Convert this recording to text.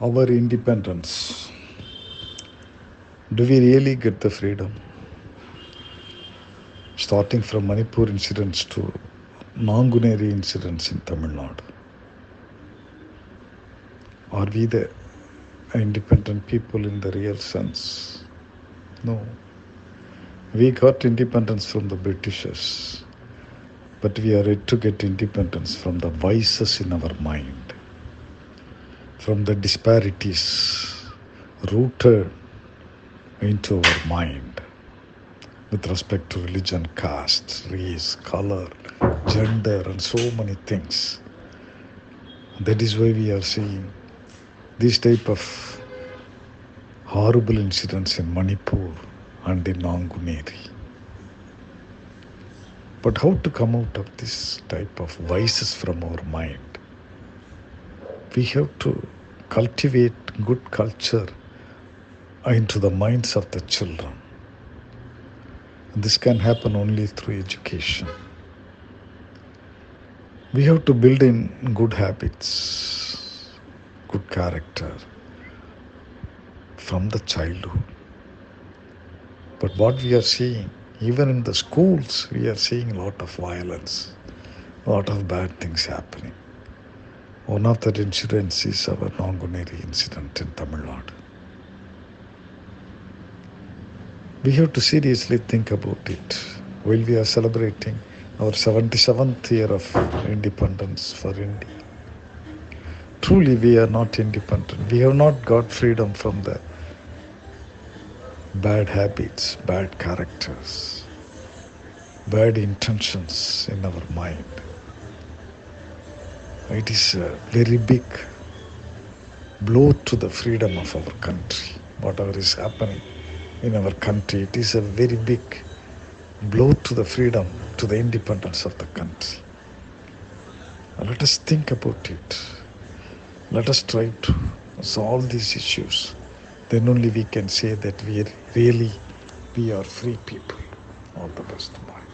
our independence, do we really get the freedom? Starting from Manipur incidents to Nanguneri incidents in Tamil Nadu. Are we the independent people in the real sense? No. We got independence from the Britishers, but we are yet to get independence from the vices in our mind, from the disparities rooted into our mind with respect to religion, caste, race, color, gender, and so many things. That is why we are seeing this type of horrible incidents in Manipur and in Nanguneri. But how to come out of this type of vices from our mind? We have to cultivate good culture into the minds of the children. And this can happen only through education. We have to build in good habits, good character from the childhood. But what we are seeing, even in the schools, we are seeing a lot of violence, a lot of bad things happening. One of the incidents is our Nanguneri incident in Tamil Nadu. We have to seriously think about it. While we are celebrating our 77th year of independence for India, truly we are not independent. We have not got freedom from the bad habits, bad characters, bad intentions in our mind. It is a very big blow to the freedom of our country. Whatever is happening in our country, it is a very big blow to the freedom, to the independence of the country. Let us think about it. Let us try to solve these issues. Then only we can say that we are free people. All the best tomorrow.